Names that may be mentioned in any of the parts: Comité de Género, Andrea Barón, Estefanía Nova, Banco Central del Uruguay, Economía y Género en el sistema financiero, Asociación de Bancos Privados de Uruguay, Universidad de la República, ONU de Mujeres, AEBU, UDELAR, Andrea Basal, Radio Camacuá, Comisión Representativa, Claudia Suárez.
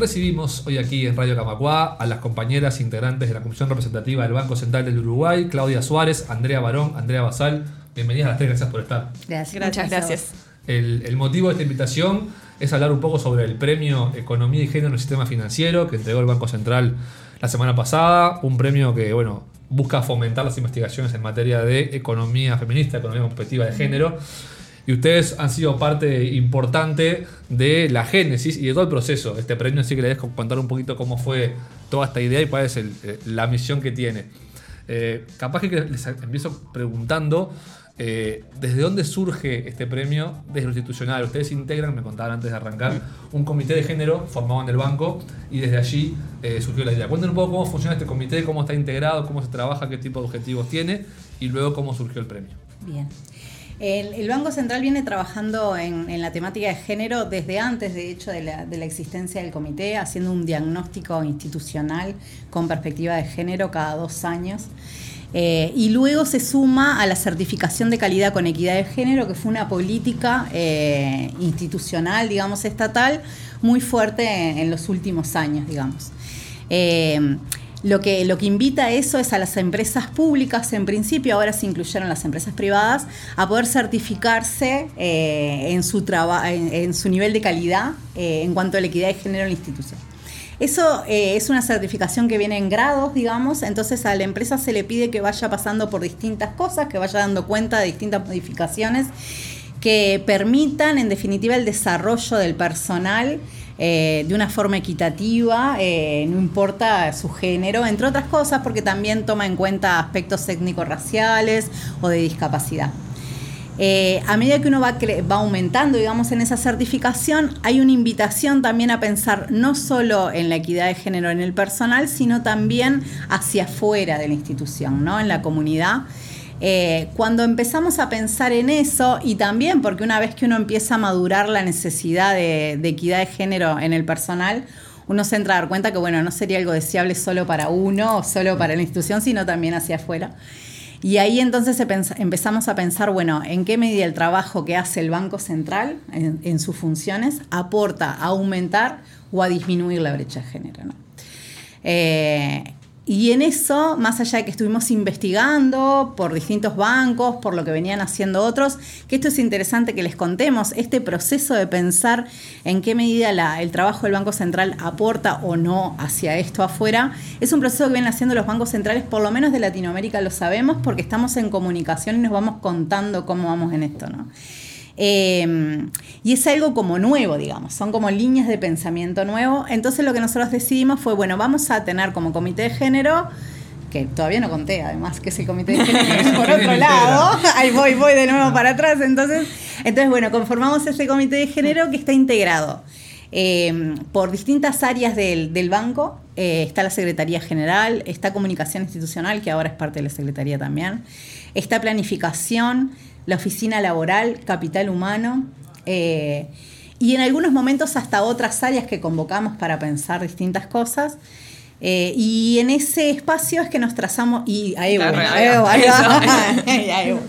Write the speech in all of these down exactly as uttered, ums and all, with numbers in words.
Recibimos hoy aquí en Radio Camacuá a las compañeras integrantes de la Comisión Representativa del Banco Central del Uruguay, Claudia Suárez, Andrea Barón, Andrea Basal. Bienvenidas a las tres, gracias por estar. Gracias. Muchas gracias. El, el motivo de esta invitación es hablar un poco sobre el premio Economía y Género en el sistema financiero que entregó el Banco Central la semana pasada, un premio que, bueno, busca fomentar las investigaciones en materia de economía feminista, economía competitiva de género. Y ustedes han sido parte importante de la génesis y de todo el proceso de este premio, así que les dejo contar un poquito cómo fue toda esta idea y cuál es el, la misión que tiene. Eh, capaz que les empiezo preguntando, eh, ¿desde dónde surge este premio? Desde lo institucional. Ustedes integran, me contaban antes de arrancar, un comité de género formado en el banco y desde allí eh, surgió la idea. Cuéntenos un poco cómo funciona este comité, cómo está integrado, cómo se trabaja, qué tipo de objetivos tiene y luego cómo surgió el premio. Bien. El, el Banco Central viene trabajando en, en la temática de género desde antes, de hecho, de la, de la existencia del comité, haciendo un diagnóstico institucional con perspectiva de género cada dos años. Eh, y luego se suma a la certificación de calidad con equidad de género, que fue una política eh, institucional, digamos, estatal, muy fuerte en, en los últimos años, digamos. Eh, Lo que, lo que invita a eso es a las empresas públicas, en principio, ahora se incluyeron las empresas privadas, a poder certificarse eh, en, su traba, en, en su nivel de calidad eh, en cuanto a la equidad de género en la institución. Eso eh, es una certificación que viene en grados, digamos, entonces a la empresa se le pide que vaya pasando por distintas cosas, que vaya dando cuenta de distintas modificaciones que permitan, en definitiva, el desarrollo del personal Eh, de una forma equitativa, eh, no importa su género, entre otras cosas, porque también toma en cuenta aspectos étnico-raciales o de discapacidad. Eh, a medida que uno va, cre- va aumentando, digamos, en esa certificación, hay una invitación también a pensar no solo en la equidad de género en el personal, sino también hacia afuera de la institución, ¿no? En la comunidad. Eh, cuando empezamos a pensar en eso, y también porque una vez que uno empieza a madurar la necesidad de, de equidad de género en el personal, uno se entra a dar cuenta que, bueno, no sería algo deseable solo para uno o solo para la institución, sino también hacia afuera. Y ahí entonces empezamos a pensar, bueno, en qué medida el trabajo que hace el Banco Central en, en sus funciones aporta a aumentar o a disminuir la brecha de género, ¿no? Eh, Y en eso, más allá de que estuvimos investigando por distintos bancos, por lo que venían haciendo otros, que esto es interesante que les contemos, este proceso de pensar en qué medida la, el trabajo del Banco Central aporta o no hacia esto afuera, es un proceso que vienen haciendo los bancos centrales, por lo menos de Latinoamérica lo sabemos, porque estamos en comunicación y nos vamos contando cómo vamos en esto, ¿no? Eh, y es algo como nuevo, digamos, son como líneas de pensamiento nuevo. Entonces lo que nosotros decidimos fue, bueno, vamos a tener como comité de género, que todavía no conté además que es el comité de género, por otro lado, ahí voy, voy de nuevo para atrás, entonces, entonces bueno, conformamos ese comité de género que está integrado. Eh, por distintas áreas del, del banco, eh, está la Secretaría General, está Comunicación Institucional, que ahora es parte de la Secretaría también, está Planificación, la Oficina Laboral, Capital Humano, eh, y en algunos momentos hasta otras áreas que convocamos para pensar distintas cosas. Eh, y en ese espacio es que nos trazamos... Y A E B U, A E B U, A E B U.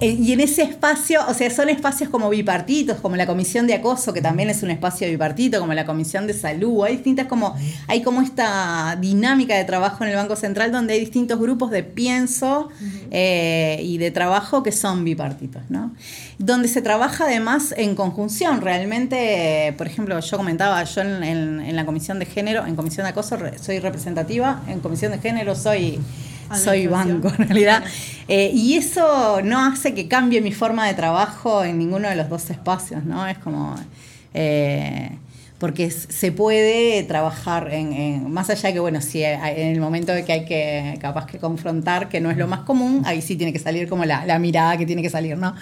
Y en ese espacio, o sea, son espacios como bipartitos, como la Comisión de Acoso, que también es un espacio bipartito, como la Comisión de Salud, hay distintas como, hay como esta dinámica de trabajo en el Banco Central donde hay distintos grupos de pienso eh, y de trabajo que son bipartitos, ¿no? Donde se trabaja además en conjunción, realmente, por ejemplo, yo comentaba, yo en, en, en la Comisión de Género, en Comisión de Acoso soy representativa, en Comisión de Género soy... Soy banco, en realidad. Eh, y eso no hace que cambie mi forma de trabajo en ninguno de los dos espacios, ¿no? Es como... Eh, porque se puede trabajar en, en... Más allá de que, bueno, si en el momento de que hay que capaz que confrontar, que no es lo más común, ahí sí tiene que salir como la, la mirada que tiene que salir, ¿no?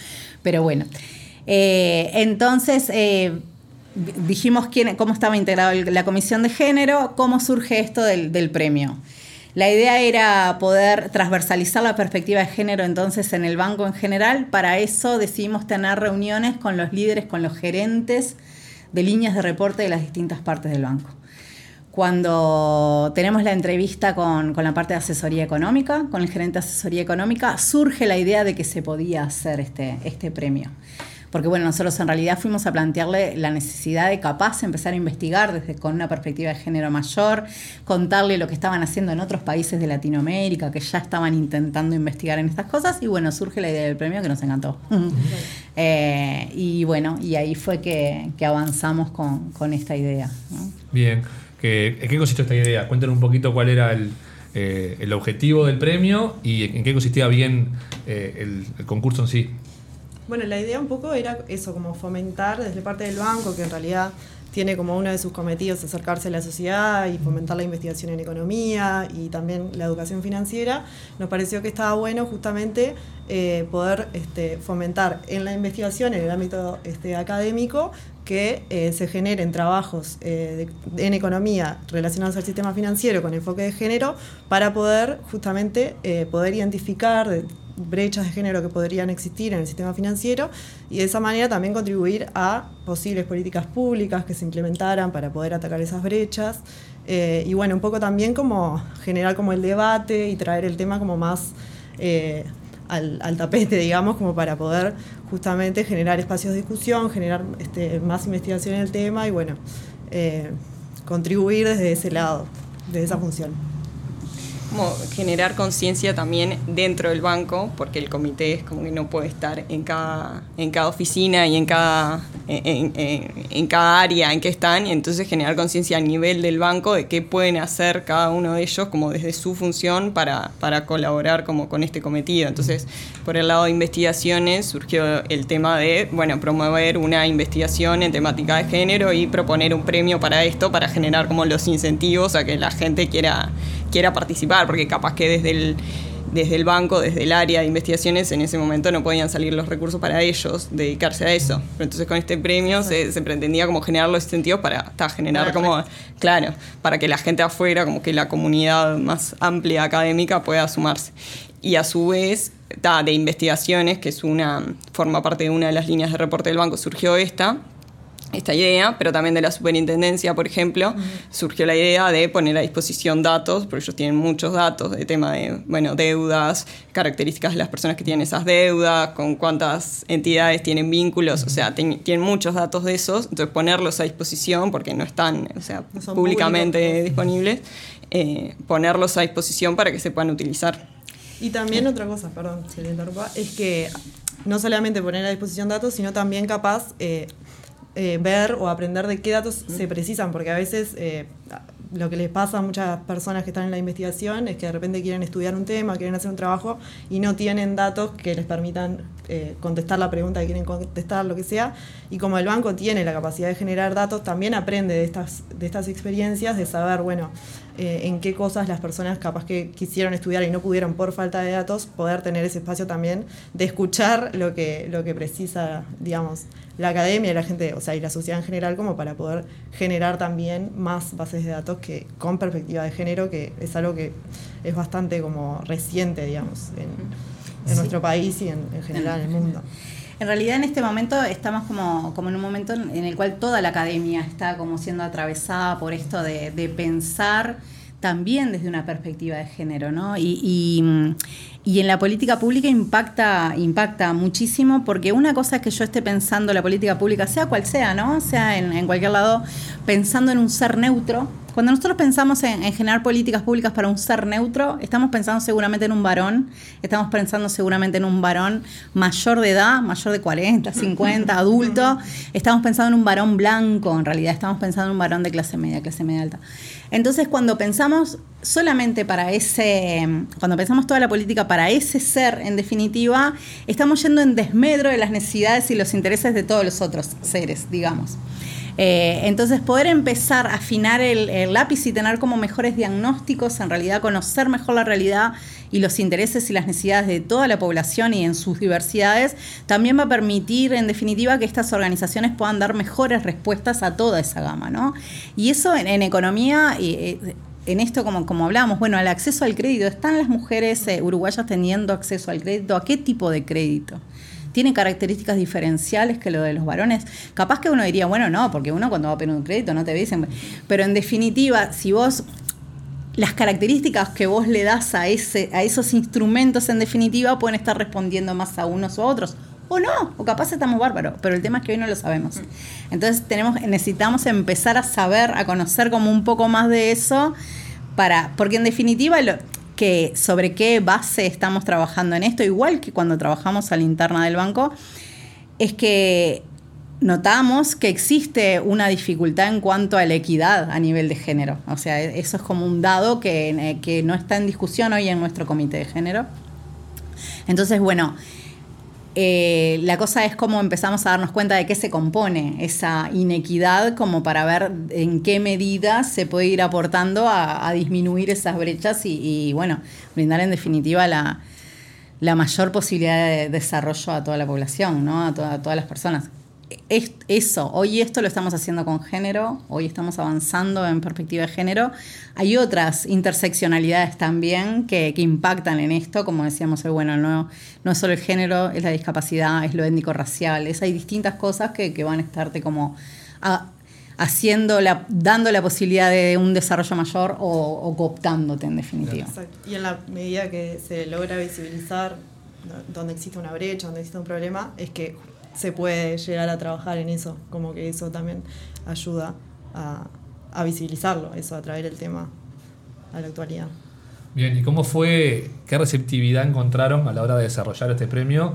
Pero bueno. Eh, entonces... Eh, dijimos quién, cómo estaba integrada la Comisión de Género, cómo surge esto del, del premio. La idea era poder transversalizar la perspectiva de género entonces en el banco en general. Para eso decidimos tener reuniones con los líderes, con los gerentes de líneas de reporte de las distintas partes del banco. Cuando tenemos la entrevista con, con la parte de asesoría económica, con el gerente de asesoría económica, surge la idea de que se podía hacer este, este premio. porque bueno, nosotros en realidad fuimos a plantearle la necesidad de capaz empezar a investigar desde con una perspectiva de género mayor, contarle lo que estaban haciendo en otros países de Latinoamérica, que ya estaban intentando investigar en estas cosas, y bueno, surge la idea del premio que nos encantó. Okay. eh, y bueno, y ahí fue que, que avanzamos con, con esta idea, ¿no? Bien, ¿Qué, ¿en qué consistió esta idea? Cuéntanos un poquito cuál era el... Eh, el objetivo del premio y en qué consistía bien eh, el, el concurso en sí. Bueno, la idea un poco era eso, como fomentar desde parte del banco, que en realidad tiene como uno de sus cometidos acercarse a la sociedad y fomentar la investigación en economía y también la educación financiera. Nos pareció que estaba bueno justamente eh, poder este, fomentar en la investigación, en el ámbito este, académico, que eh, se generen trabajos eh, de, en economía relacionados al sistema financiero con enfoque de género para poder justamente eh, poder identificar de, brechas de género que podrían existir en el sistema financiero y de esa manera también contribuir a posibles políticas públicas que se implementaran para poder atacar esas brechas eh, y bueno, un poco también como generar como el debate y traer el tema como más... Eh, Al, al tapete, digamos, como para poder justamente generar espacios de discusión, generar este, más investigación en el tema y bueno, eh, contribuir desde ese lado, desde esa función. Como generar conciencia también dentro del banco, porque el comité es como que no puede estar en cada, en cada oficina y en cada, en, en, en cada área en que están, y entonces generar conciencia a nivel del banco de qué pueden hacer cada uno de ellos como desde su función para, para colaborar como con este cometido. Entonces, por el lado de investigaciones surgió el tema de, bueno, promover una investigación en temática de género y proponer un premio para esto, para generar como los incentivos a que la gente quiera, quiera participar, porque capaz que desde el, desde el banco, desde el área de investigaciones, en ese momento no podían salir los recursos para ellos, dedicarse a eso. Pero entonces con este premio se, se pretendía como generar los incentivos para ta, generar como, claro, para que la gente afuera, como que la comunidad más amplia académica pueda sumarse. Y a su vez, ta, de investigaciones, que es una forma parte de una de las líneas de reporte del banco, surgió esta, esta idea, pero también de la superintendencia, por ejemplo, uh-huh. surgió la idea de poner a disposición datos, porque ellos tienen muchos datos de tema de, bueno, deudas, características de las personas que tienen esas deudas, con cuántas entidades tienen vínculos, uh-huh. o sea, ten, tienen muchos datos de esos, entonces ponerlos a disposición, porque no están, o sea, no públicamente públicos. disponibles, eh, ponerlos a disposición para que se puedan utilizar. Y también otra cosa, perdón, si le interrumpa, es que no solamente poner a disposición datos, sino también capaz... Eh, Eh, ver o aprender de qué datos uh-huh. se precisan, porque a veces eh, lo que les pasa a muchas personas que están en la investigación es que de repente quieren estudiar un tema, quieren hacer un trabajo y no tienen datos que les permitan eh, contestar la pregunta que quieren contestar, lo que sea, y como el banco tiene la capacidad de generar datos, también aprende de estas, de estas experiencias, de saber, bueno, eh, en qué cosas las personas capaz que quisieron estudiar y no pudieron por falta de datos, poder tener ese espacio también de escuchar lo que, lo que precisa, digamos, la academia y la gente, o sea, y la sociedad en general, como para poder generar también más bases de datos que con perspectiva de género, que es algo que es bastante como reciente, digamos, en, en sí. nuestro país y en, en general en el mundo. En realidad en este momento estamos como, como en un momento en el cual toda la academia está como siendo atravesada por esto de, de pensar también desde una perspectiva de género, ¿no? Y, y, y en la política pública impacta, impacta muchísimo, porque una cosa es que yo esté pensando la política pública, sea cual sea, ¿no? Sea en, en cualquier lado, pensando en un ser neutro. Cuando nosotros pensamos en, en generar políticas públicas para un ser neutro, estamos pensando seguramente en un varón, estamos pensando seguramente en un varón mayor de edad, mayor de cuarenta, cincuenta, adulto, estamos pensando en un varón blanco, en realidad estamos pensando en un varón de clase media, clase media alta. Entonces, cuando pensamos solamente para ese, cuando pensamos toda la política para ese ser, en definitiva, estamos yendo en desmedro de las necesidades y los intereses de todos los otros seres, digamos. Eh, entonces poder empezar a afinar el, el lápiz y tener como mejores diagnósticos, en realidad conocer mejor la realidad y los intereses y las necesidades de toda la población y en sus diversidades, también va a permitir en definitiva que estas organizaciones puedan dar mejores respuestas a toda esa gama, ¿no? Y eso en, en economía... Eh, eh, En esto, como, como hablábamos, bueno, el acceso al crédito. ¿Están las mujeres eh, uruguayas teniendo acceso al crédito? ¿A qué tipo de crédito? ¿Tienen características diferenciales que lo de los varones? Capaz que uno diría, bueno, no, porque uno cuando va a pedir un crédito no te dicen. Pero en definitiva, si vos... Las características que vos le das a, ese, a esos instrumentos, en definitiva, pueden estar respondiendo más a unos o a otros. o no, o capaz estamos bárbaros, pero el tema es que hoy no lo sabemos. Entonces tenemos, necesitamos empezar a saber, a conocer como un poco más de eso, para, porque en definitiva lo, que sobre qué base estamos trabajando en esto, igual que cuando trabajamos a la interna del banco, es que notamos que existe una dificultad en cuanto a la equidad a nivel de género. O sea, eso es como un dado que, que no está en discusión hoy en nuestro comité de género. Entonces, bueno, eh, la cosa es cómo empezamos a darnos cuenta de qué se compone esa inequidad, como para ver en qué medida se puede ir aportando a, a disminuir esas brechas y, y, bueno, brindar en definitiva la, la mayor posibilidad de desarrollo a toda la población, ¿no? A, to- a todas las personas. Eso, hoy esto lo estamos haciendo con género, hoy estamos avanzando en perspectiva de género. Hay otras interseccionalidades también que, que impactan en esto, como decíamos hoy, bueno, no, no es solo el género, es la discapacidad, es lo étnico-racial, es, hay distintas cosas que, que van a estarte como a, haciendo la, dando la posibilidad de un desarrollo mayor o, o cooptándote en definitiva. Exacto. Y en la medida que se logra visibilizar donde existe una brecha, donde existe un problema, es que se puede llegar a trabajar en eso, como que eso también ayuda a, a visibilizarlo, eso, a traer el tema a la actualidad. Bien, ¿y cómo fue, qué receptividad encontraron a la hora de desarrollar este premio?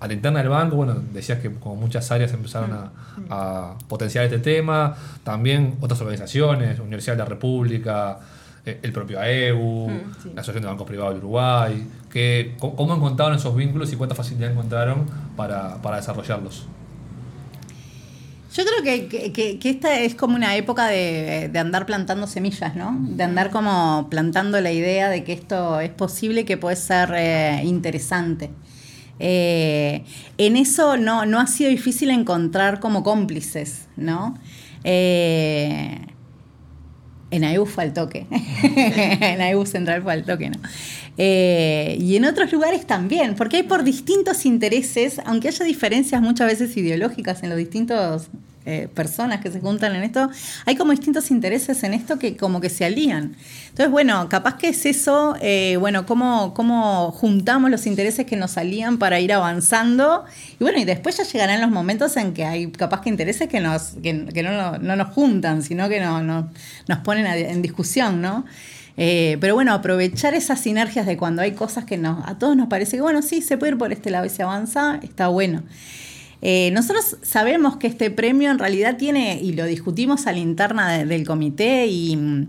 A la interna del banco, bueno, decías que como muchas áreas empezaron a, a potenciar este tema, también otras organizaciones, Universidad de la República, el propio A E B U, sí. La Asociación de Bancos Privados de Uruguay, que, ¿cómo encontraron esos vínculos y cuánta facilidad encontraron para, para desarrollarlos? Yo creo que, que, que esta es como una época de, de andar plantando semillas, ¿no? De andar como plantando la idea de que esto es posible, que puede ser eh, interesante. Eh, en eso no, no ha sido difícil encontrar como cómplices, ¿no? Eh... En A E B U fue al toque. En A E B U Central fue al toque, ¿no? Eh, y en otros lugares también, porque hay por distintos intereses, aunque haya diferencias muchas veces ideológicas en los distintos eh, personas que se juntan en esto, hay como distintos intereses en esto que como que se alían. Entonces, bueno, capaz que es eso, eh, bueno, cómo, cómo juntamos los intereses que nos alían para ir avanzando. Y bueno, y después ya llegarán los momentos en que hay capaz que intereses que, nos, que, que no, no nos juntan, sino que no, no, nos ponen a, en discusión, ¿no? Eh, pero bueno, aprovechar esas sinergias de cuando hay cosas que nos, a todos nos parece que, bueno, sí, se puede ir por este lado y se avanza, está bueno. Eh, nosotros sabemos que este premio en realidad tiene, y lo discutimos a la interna de, del comité, y,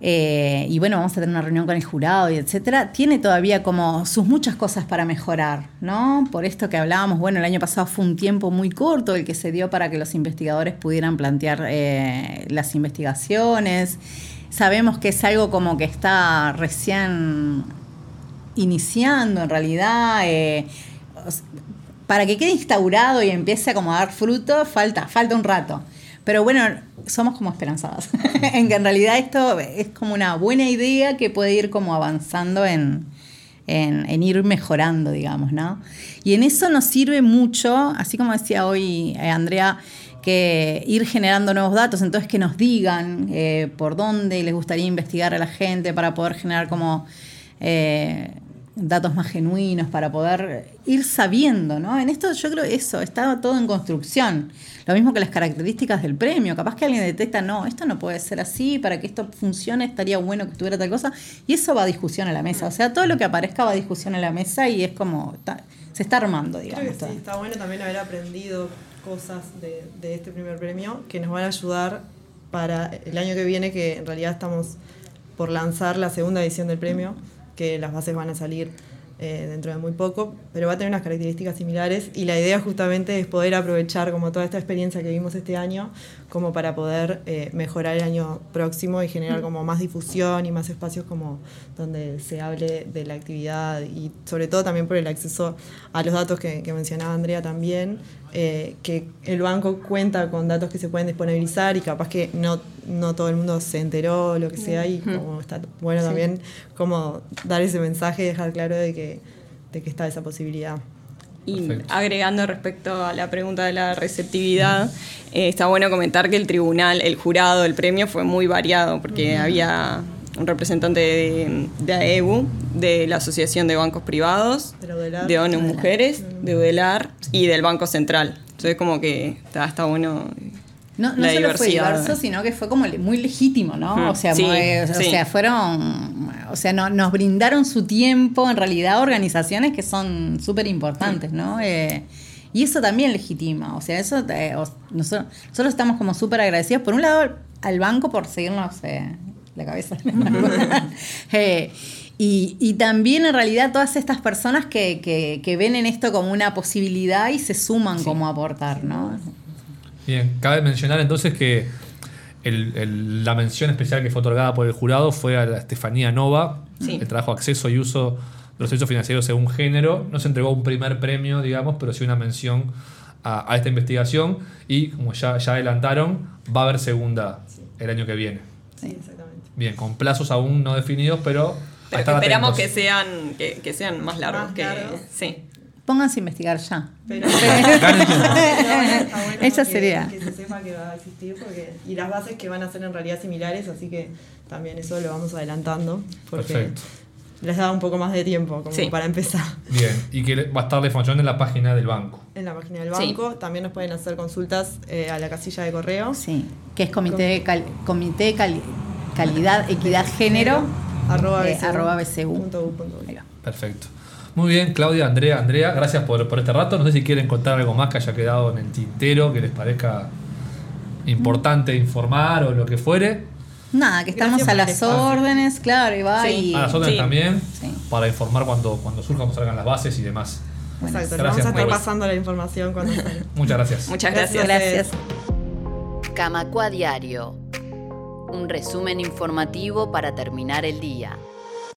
eh, y bueno, vamos a tener una reunión con el jurado y etcétera, tiene todavía como sus muchas cosas para mejorar, ¿no? Por esto que hablábamos, bueno, el año pasado fue un tiempo muy corto el que se dio para que los investigadores pudieran plantear eh, las investigaciones. Sabemos que es algo como que está recién iniciando en realidad. Eh, para que quede instaurado y empiece a como a dar fruto, falta, falta un rato. Pero bueno, somos como esperanzadas. En que en realidad esto es como una buena idea que puede ir como avanzando en, en, en ir mejorando, digamos, ¿no? Y en eso nos sirve mucho, así como decía hoy eh, Andrea, que ir generando nuevos datos, entonces que nos digan eh, por dónde les gustaría investigar a la gente para poder generar como eh, datos más genuinos, para poder ir sabiendo, ¿no? En esto yo creo eso, está todo en construcción. Lo mismo que las características del premio. Capaz que alguien detecta, no, esto no puede ser así, para que esto funcione estaría bueno que estuviera tal cosa. Y eso va a discusión a la mesa. O sea, todo lo que aparezca va a discusión a la mesa y es como, está, se está armando, digamos. Creo que sí, está bueno también haber aprendido cosas de, de este primer premio que nos van a ayudar para el año que viene, que en realidad estamos por lanzar la segunda edición del premio, que las bases van a salir eh, dentro de muy poco, pero va a tener unas características similares y la idea justamente es poder aprovechar como toda esta experiencia que vimos este año como para poder eh, mejorar el año próximo y generar como más difusión y más espacios como donde se hable de la actividad y sobre todo también por el acceso a los datos que, que mencionaba Andrea también, eh, que el banco cuenta con datos que se pueden disponibilizar y capaz que no, no todo el mundo se enteró, lo que sea, y como está bueno también como dar ese mensaje y dejar claro de que, de que está esa posibilidad. Y perfecto. Agregando respecto a la pregunta de la receptividad, eh, está bueno comentar que el tribunal, el jurado, el premio fue muy variado, porque uh-huh. había un representante de, de A E B U, de la Asociación de Bancos Privados, de ONU de Mujeres, de UDELAR y del Banco Central. Entonces como que hasta uno... No, no solo fue diverso, sino que fue como muy legítimo, ¿no? Uh-huh. O sea, sí, muy, o sí. sea, fueron, o sea, no, nos brindaron su tiempo, en realidad, organizaciones que son súper importantes, uh-huh. ¿no? Eh, y eso también legitima, o sea, eso eh, o, nosotros, nosotros estamos como súper agradecidos, por un lado, al banco por seguirnos eh, la cabeza. Uh-huh. eh, Y, y también en realidad todas estas personas que, que, que ven en esto como una posibilidad y se suman sí. como a aportar, ¿no? Bien, cabe mencionar entonces que el, el, la mención especial que fue otorgada por el jurado fue a la Estefanía Nova, sí. el trabajo Acceso y Uso de los Servicios Financieros según Género. No se entregó un primer premio, digamos, pero sí una mención a, a esta investigación y, como ya, ya adelantaron, va a haber segunda sí. el año que viene. Sí, exactamente. Bien, con plazos aún no definidos, pero... Pero que esperamos atentos. que sean que, que sean más largos. Más que largos. Sí. Pónganse a investigar ya. Pero, pero, no, esa sería. Que se sepa que va a existir porque, y las bases que van a ser en realidad similares, así que también eso lo vamos adelantando. Porque Perfecto. Les da un poco más de tiempo como sí. para empezar. Bien, y que va a estar la información en la página del banco. En la página del banco. Sí. También nos pueden hacer consultas eh, a la casilla de correo. Sí, que es Comité de Cal- Comité Cali- Calidad, Equidad, Género. arroba b c u punto u punto Perfecto. Muy bien, Claudia, Andrea, Andrea, gracias por, por este rato. No sé si quieren contar algo más que haya quedado en el tintero, que les parezca importante informar o lo que fuere. Nada, que estamos gracias a las órdenes, claro, y va sí. y... A las órdenes sí. también, sí. para informar cuando, cuando surjan, cuando salgan las bases y demás. Bueno, exacto, gracias, vamos a estar pasando la información cuando salga. Muchas gracias. Muchas gracias. Gracias. gracias. Camacuá Diario. Un resumen informativo para terminar el día.